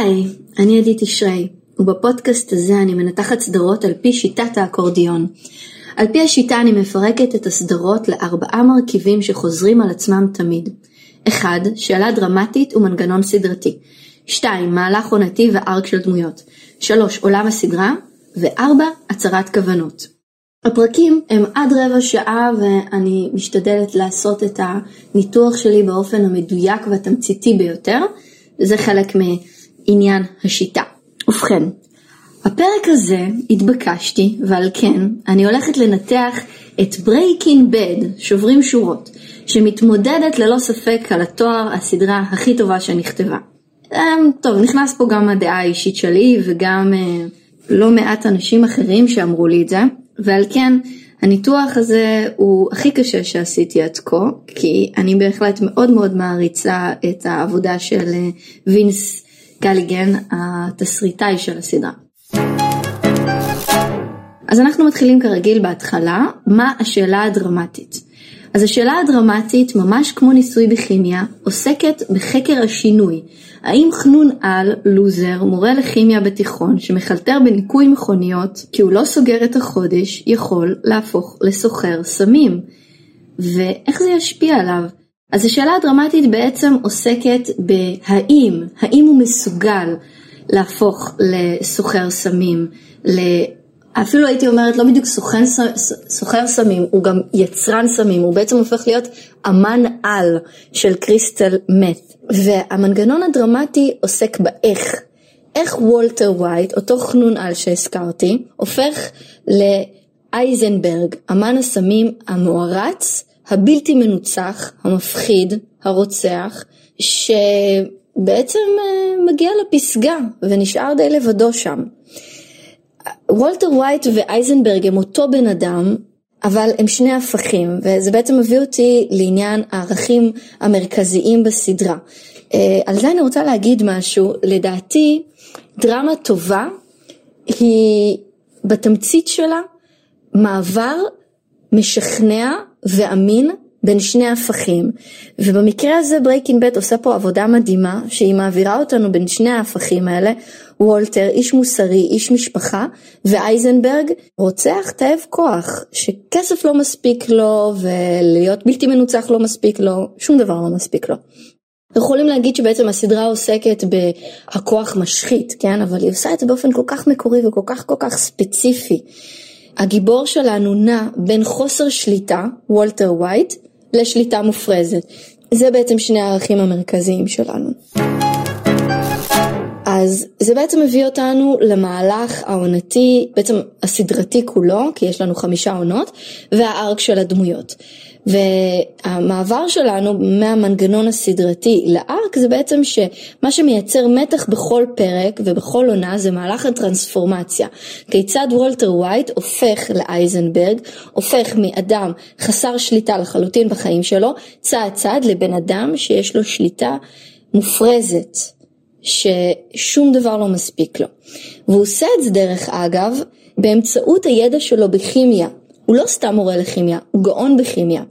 היי, אני עדי תשרי, ובפודקאסט הזה אני מנתחת סדרות על פי שיטת האקורדיון. על פי השיטה אני מפרקת את הסדרות לארבעה מרכיבים שחוזרים על עצמם תמיד. 1. שאלה דרמטית ומנגנון סדרתי. 2. מהלך עונתי וארק של דמויות. 3. עולם הסדרה. ו4. הצהרת כוונות. הפרקים הם עד רבע שעה ואני משתדלת לעשות את הניתוח שלי באופן המדויק והתמציתי ביותר. זה חלק מעניין השיטה. ובכן, הפרק הזה התבקשתי ועל כן אני הולכת לנתח את Breaking Bad, שוברים שורות, שמתמודדת ללא ספק על התואר הסדרה הכי טובה שנכתבה. טוב, נכנס פה גם הדעה האישית שלי וגם לא מעט אנשים אחרים שאמרו לי את זה, ועל כן הניתוח הזה הוא הכי קשה שעשיתי עד כה, כי אני בהחלט מאוד מאוד מעריצה את העבודה של וינס גליגן, התסריטאי של הסדרה. אז אנחנו מתחילים כרגיל בהתחלה, מה השאלה הדרמטית? אז השאלה הדרמטית, ממש כמו ניסוי בכימיה, עוסקת בחקר השינוי. האם חנון על לוזר, מורה לכימיה בתיכון, שמחלטר בניקוי מכוניות, כי הוא לא סוגר את החודש, יכול להפוך לסוחר סמים? ואיך זה ישפיע עליו? אז השאלה הדרמטית בעצם עוסקת בהאם, האם הוא מסוגל להפוך לסוחר סמים, אפילו הייתי אומרת, לא בדיוק סוחר סמים, הוא גם יצרן סמים, הוא בעצם הופך להיות אמן על של קריסטל מת. והמנגנון הדרמטי עוסק באיך. איך וולטר ווייט, אותו חנון על שהזכרתי, הופך לאייזנברג, אמן הסמים המוערץ, הבלתי מנוצח, המפחיד, הרוצח, שבעצם מגיע לפסגה ונשאר די לבדו שם. וולטר ווייט ואייזנברג הם אותו בן אדם, אבל הם שני הפכים, וזה בעצם מביא אותי לעניין הערכים המרכזיים בסדרה. על זה אני רוצה להגיד משהו, לדעתי דרמה טובה היא בתמצית שלה מעבר משכנע ואמין בין שני ההפכים, ובמקרה הזה Breaking Bad עושה פה עבודה מדהימה, שהיא מעבירה אותנו בין שני ההפכים האלה, וולטר, איש מוסרי, איש משפחה, ואייזנברג, רוצח תאב כוח, שכסף לא מספיק לו, ולהיות בלתי מנוצח לא מספיק לו, שום דבר לא מספיק לו. יכולים להגיד שבעצם הסדרה עוסקת בהכוח משחית, כן? אבל היא עושה את זה באופן כל כך מקורי, וכל כך כל כך ספציפי. הגיבור שלנו נע בין חוסר שליטה, וולטר ווייט, לשליטה מופרזת. זה בעצם שני הערכים המרכזיים שלנו. אז זה בעצם מביא אותנו למהלך העונתי, בעצם הסדרתי כולו, כי יש לנו 5 עונות, והארק של הדמויות. והמעבר שלנו מהמנגנון הסדרתי לארק זה בעצם שמה שמייצר מתח בכל פרק ובכל עונה זה מהלך הטרנספורמציה. כיצד וולטר ווייט הופך לאייזנברג, הופך מאדם חסר שליטה לחלוטין בחיים שלו, צעד צעד לבן אדם שיש לו שליטה מופרזת, ששום דבר לא מספיק לו. והוא עושה את זה דרך אגב באמצעות הידע שלו בכימיה. הוא לא סתם מורה לכימיה, הוא גאון בכימיה.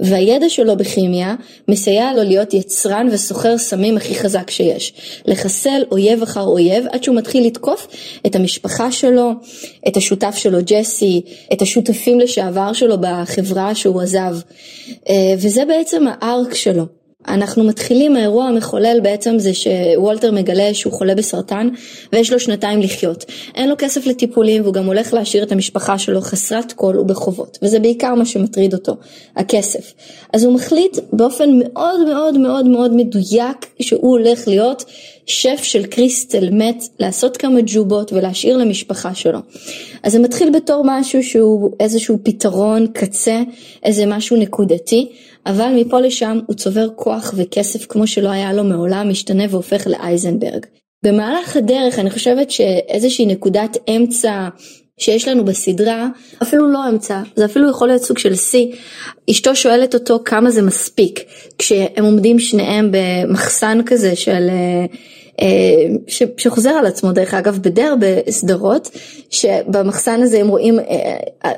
והידע שלו בכימיה מסייע לו להיות יצרן וסוחר סמים הכי חזק שיש. לחסל אויב אחר אויב עד שהוא מתחיל לתקוף את המשפחה שלו, את השותף שלו ג'סי, את השותפים לשעבר שלו בחברה שהוא עזב. וזה בעצם הארק שלו. אנחנו מתחילים, האירוע המחולל בעצם זה שוולטר מגלה שהוא חולה בסרטן ויש לו 2 לחיות. אין לו כסף לטיפולים והוא גם הולך להשאיר את המשפחה שלו חסרת כל ובחובות. וזה בעיקר מה שמטריד אותו, הכסף. אז הוא מחליט באופן מאוד מאוד מאוד מאוד מדויק שהוא הולך להיות שף של קריסטל מת, לעשות כמה ג'ובות ולהשאיר למשפחה שלו. אז זה מתחיל בתור משהו שהוא איזשהו פתרון קצה, איזה משהו נקודתי, אבל מפה לשם הוא צובר כוח וכסף כמו שלא היה לו מעולם, משתנה והופך לאייזנברג. במהלך הדרך אני חושבת שאיזושהי נקודת אמצע שיש לנו בסדרה, אפילו לא אמצע, זה אפילו יכול להיות סוג של סי, אשתו שואלת אותו כמה זה מספיק, כשהם עומדים שניהם במחסן כזה של... שחוזר על עצמו דרך אגב בדר בסדרות, שבמחסן הזה הם רואים,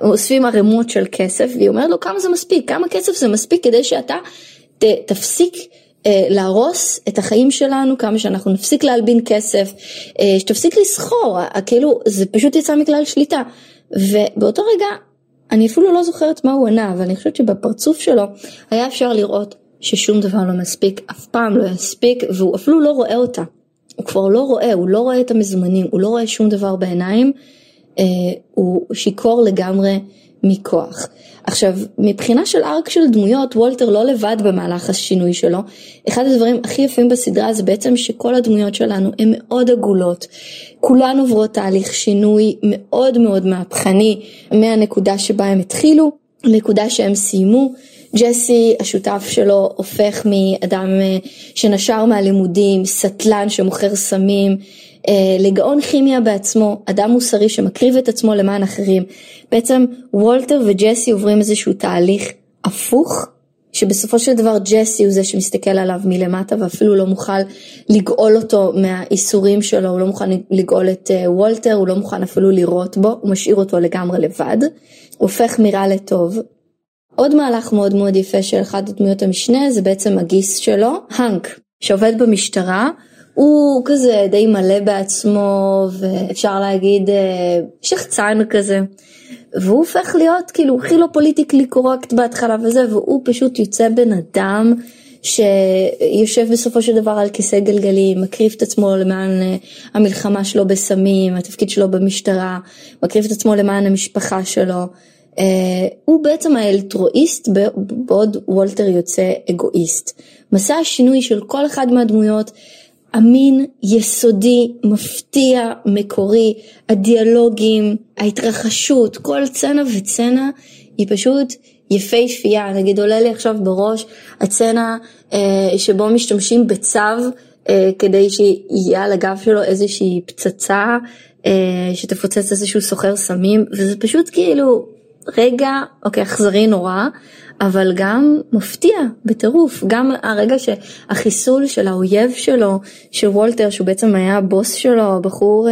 אוספים הרמות של כסף, והיא אומרת לו כמה זה מספיק, כמה כסף זה מספיק כדי שאתה תפסיק להרוס את החיים שלנו, כמה שאנחנו נפסיק להלבין כסף, שתפסיק לסחור, כאילו זה פשוט יצא מכלל שליטה. ובאותו רגע, אני אפילו לא זוכרת מה הוא ענה, אבל אני חושבת שבפרצוף שלו היה אפשר לראות ששום דבר לא מספיק, אף פעם לא יספיק, והוא אפילו לא רואה אותה. הוא כבר לא רואה, הוא לא רואה את המזומנים, הוא לא רואה שום דבר בעיניים, הוא שיקור לגמרי מכוח. עכשיו, מבחינה של ארק של דמויות, וולטר לא לבד במהלך השינוי שלו. אחד הדברים הכי יפים בסדרה זה בעצם שכל הדמויות שלנו הן מאוד עגולות. כולן עוברות תהליך שינוי מאוד מאוד מהפכני, מהנקודה שבה הם התחילו, נקודה שהם סיימו. ג'סי, השותף שלו, הופך מאדם שנשר מהלימודים, סטלן שמוכר סמים, לגאון כימיה בעצמו, אדם מוסרי שמקריב את עצמו למען אחרים. בעצם וולטר וג'סי עוברים איזשהו תהליך הפוך, שבסופו של דבר ג'סי הוא זה שמסתכל עליו מלמטה, ואפילו לא מוכן לגאול אותו מהאיסורים שלו, הוא לא מוכן לגאול את וולטר, הוא לא מוכן אפילו לראות בו, הוא משאיר אותו לגמרי לבד, הופך מרע לטוב. עוד מהלך מאוד מאוד יפה של אחד הדמויות המשנה, זה בעצם הגיס שלו, הנק, שעובד במשטרה, הוא כזה די מלא בעצמו, ואפשר להגיד שחצן כזה, והוא הופך להיות כאילו הכי לא פוליטיקלי קורקט בהתחלה וזה, והוא פשוט יוצא בן אדם שיושב בסופו של דבר על כיסא גלגלים, מקריב את עצמו למען המלחמה שלו בסמים, התפקיד שלו במשטרה, מקריב את עצמו למען המשפחה שלו, הוא בעצם האלטרואיסט, בעוד וולטר יוצא אגואיסט. מסע השינוי של כל אחד מהדמויות, אמין, יסודי, מפתיע, מקורי, הדיאלוגים, ההתרחשות, כל צנה וצנה היא פשוט יפי שפייה. נגיד עולה לי עכשיו בראש הצנה שבו משתמשים בצו כדי שיהיה על הגב שלו איזושהי פצצה שתפוצץ איזשהו סוחר סמים, וזה פשוט כאילו רגע, אוקיי, אכזרי נורא, אבל גם מפתיע בטירוף, גם הרגע שהחיסול של האויב שלו, של וולטר, שהוא בעצם היה הבוס שלו, הבחור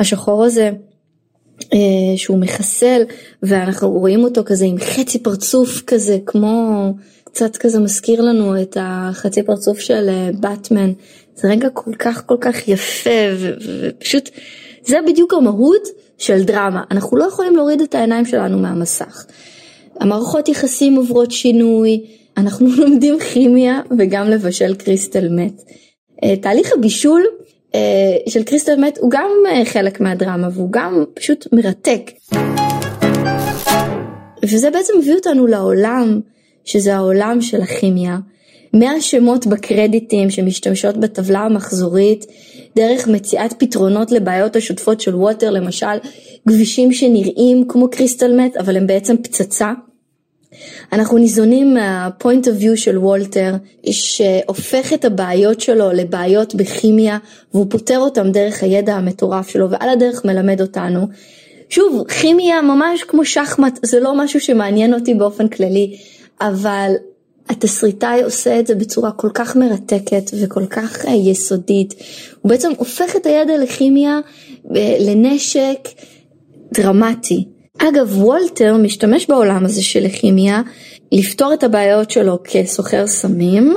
השחור הזה, שהוא מחסל, ואנחנו רואים אותו כזה עם חצי פרצוף כזה, כמו, קצת כזה מזכיר לנו את החצי פרצוף של באטמן, זה רגע כל כך כל כך יפה, ופשוט, זה בדיוק המהות של דרמה. אנחנו לא יכולים להוריד את העיניים שלנו מהמסך. המערכות יחסים עוברות שינוי, אנחנו לומדים כימיה וגם לבשל קריסטל מת. תהליך הבישול של קריסטל מת הוא גם חלק מהדרמה, והוא גם פשוט מרתק. וזה בעצם מביא אותנו לעולם, שזה העולם של הכימיה, 100 שמות בקרדיטים שמשתמשות בטבלה המחזורית, דרך מציאת פתרונות לבעיות השוטפות של ווטר, למשל גבישים שנראים כמו קריסטל מת, אבל הם בעצם פצצה. אנחנו ניזונים מהפוינט אוף ויו של וולטר, שהופך את הבעיות שלו לבעיות בכימיה, והוא פותר אותם דרך הידע המטורף שלו, ועל הדרך מלמד אותנו. שוב, כימיה ממש כמו שחמט, זה לא משהו שמעניין אותי באופן כללי, אבל התסריטאי עושה את זה בצורה כל כך מרתקת וכל כך יסודית. הוא בעצם הופך את הידע לכימיה לנשק דרמטי. אגב, וולטר משתמש בעולם הזה של הכימיה לפתור את הבעיות שלו כסוחר סמים,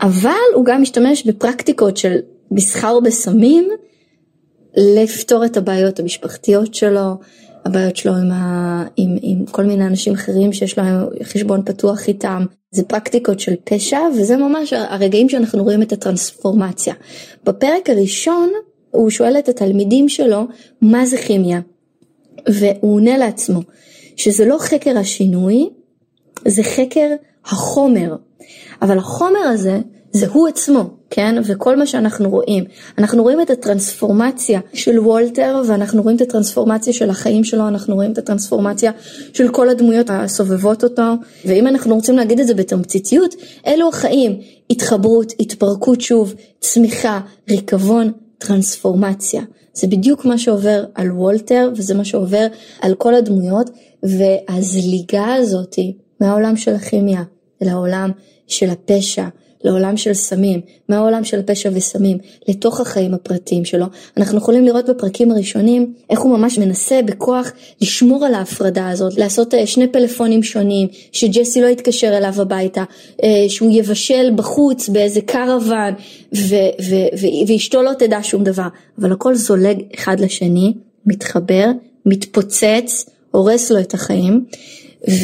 אבל הוא גם משתמש בפרקטיקות של מסחר בסמים לפתור את הבעיות המשפחתיות שלו, הבעיות שלו עם כל מיני אנשים אחרים שיש להם חשבון פתוח איתם. זה פרקטיקות של פשע, וזה ממש הרגעים שאנחנו רואים את הטרנספורמציה. בפרק הראשון הוא שואל את התלמידים שלו מה זה כימיה, והוא עונה לעצמו שזה לא חקר השינוי, זה חקר החומר, אבל החומר הזה זה הוא עצמו, כן? וכל מה שאנחנו רואים, אנחנו רואים את הטרנספורמציה של וולטר, ואנחנו רואים את הטרנספורמציה של החיים שלו, אנחנו רואים את הטרנספורמציה של כל הדמויות הסובבות אותו, ואם אנחנו רוצים להגיד את זה בתמציתיות, אלו החיים, התחברות, התפרקות שוב, צמיחה, ריקבון, טרנספורמציה. זה בדיוק מה שעובר על וולטר, וזה מה שעובר על כל הדמויות, והזליגה הזאת מהעולם של הכימיה, אל העולם של הפשע, לעולם של סמים, מהעולם של פשע וסמים, לתוך החיים הפרטיים שלו. אנחנו יכולים לראות בפרקים הראשונים איך הוא ממש מנסה בכוח לשמור על ההפרדה הזאת, לעשות שני פלאפונים שונים, שג'סי לא יתקשר אליו הביתה, שהוא יבשל בחוץ באיזה קרוון, ואשתו לא תדע שום דבר. אבל הכל זולג אחד לשני, מתחבר, מתפוצץ, הורס לו את החיים.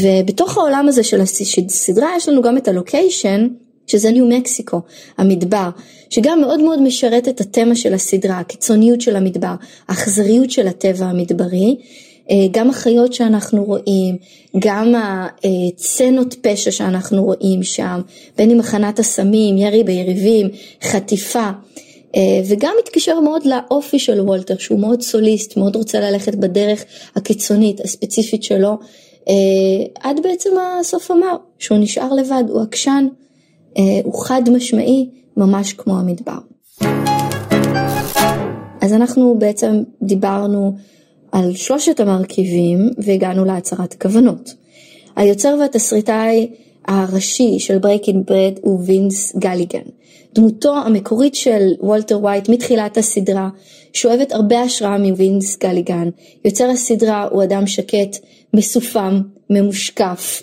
ובתוך העולם הזה של הסדרה יש לנו גם את הלוקיישן, שזה ניו מקסיקו, המדבר, שגם מאוד מאוד משרת את התמה של הסדרה, הקיצוניות של המדבר, האכזריות של הטבע המדברי, גם החיות שאנחנו רואים, גם הצנות פשע שאנחנו רואים שם, בין עם מחנת הסמים, ירי ביריבים, חטיפה, וגם מתקשר מאוד לאופי של וולטר, שהוא מאוד סוליסט, מאוד רוצה ללכת בדרך הקיצונית, הספציפית שלו, עד בעצם הסוף אמר, שהוא נשאר לבד, הוא עקשן, הוא חד משמעי, ממש כמו המדבר. אז אנחנו בעצם דיברנו על שלושת המרכיבים, והגענו להצהרת הכוונות. היוצר והתסריטאי הראשי של Breaking Bad הוא וינס גליגן. דמותו המקורית של וולטר ווייט מתחילת הסדרה, שואבת הרבה השראה מווינס גליגן. יוצר הסדרה הוא אדם שקט, מסופם, ממושקף.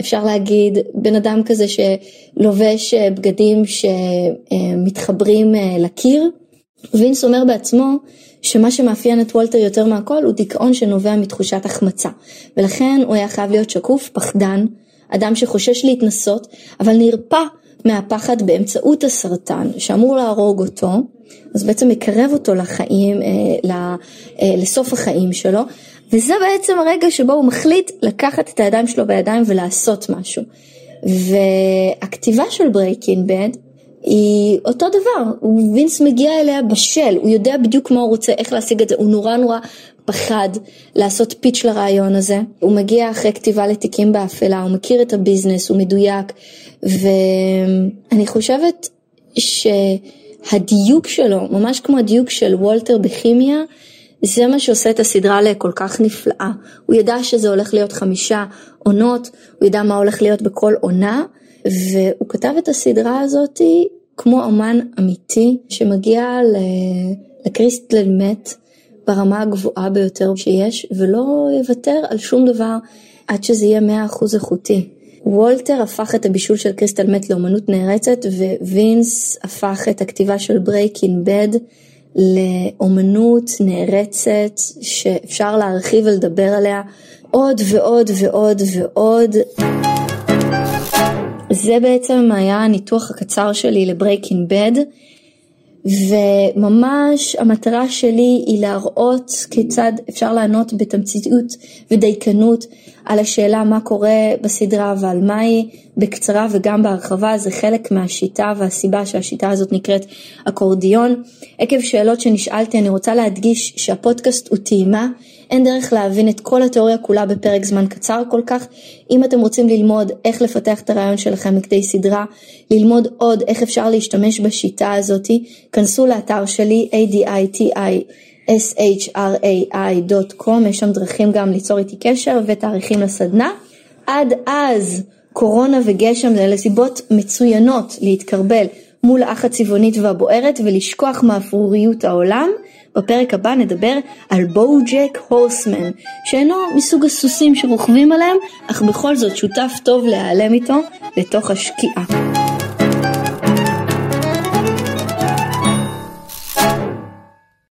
אפשר להגיד, בן אדם כזה שלובש בגדים שמתחברים לקיר. וינס אומר בעצמו שמה שמאפיין את וולטר יותר מהכל הוא דיכאון שנובע מתחושת החמצה. ולכן הוא היה חייב להיות שקוף, פחדן, אדם שחושש להתנסות, אבל נרפא מהפחד באמצעות הסרטן שאמור להרוג אותו. אז בעצם מקרב אותו לחיים, לסוף החיים שלו. וזה בעצם הרגע שבו הוא מחליט לקחת את הידיים שלו בידיים ולעשות משהו. והכתיבה של Breaking Bad היא אותו דבר, וינס מגיע אליה בשל, הוא יודע בדיוק מה הוא רוצה, איך להשיג את זה, הוא נורא פחד לעשות פיץ' לרעיון הזה, הוא מגיע אחרי כתיבה לתיקים באפלה, הוא מכיר את הביזנס, הוא מדויק, ואני חושבת שהדיוק שלו, ממש כמו הדיוק של וולטר בכימיה, זה מה שעושה את הסדרה לכל כך נפלאה. הוא ידע שזה הולך להיות 5 עונות, הוא ידע מה הולך להיות בכל עונה, והוא כתב את הסדרה הזאת כמו אמן אמיתי, שמגיע לקריסטל מת ברמה הגבוהה ביותר שיש, ולא יוותר על שום דבר עד שזה יהיה 100% איכותי. וולטר הפך את הבישול של קריסטל מת לאומנות נערצת, ווינס הפך את הכתיבה של Breaking Bad לאומנות נערצת שאפשר להרחיב ולדבר עליה עוד ועוד ועוד ועוד. זה בעצם היה הניתוח הקצר שלי ל-Breaking Bad, וממש המטרה שלי היא להראות כיצד אפשר לענות בתמציתיות ודייקנות על השאלה מה קורה בסדרה ועל מה היא, בקצרה וגם בהרחבה. זה חלק מהשיטה והסיבה שהשיטה הזאת נקראת אקורדיון. עקב שאלות שנשאלתי אני רוצה להדגיש שהפודקאסט הוא טעימה, אין דרך להבין את כל התיאוריה כולה בפרק זמן קצר כל כך. אם אתם רוצים ללמוד איך לפתח את הרעיון שלכם מכדי סדרה, ללמוד עוד איך אפשר להשתמש בשיטה הזאת, כנסו לאתר שלי aditishrai.com, יש שם דרכים גם ליצור איתי קשר ותאריכים לסדנה. עד אז, קורונה וגשם זה לסיבות מצוינות להתקרבל מול האח הצבעונית והבוערת ולשכוח מאפרוריות העולם. בפרק הבא נדבר על בו-ג'ק הורסמן, שאינו מסוג הסוסים שרוכבים עליהם, אך בכל זאת שותף טוב להיעלם איתו לתוך השקיעה.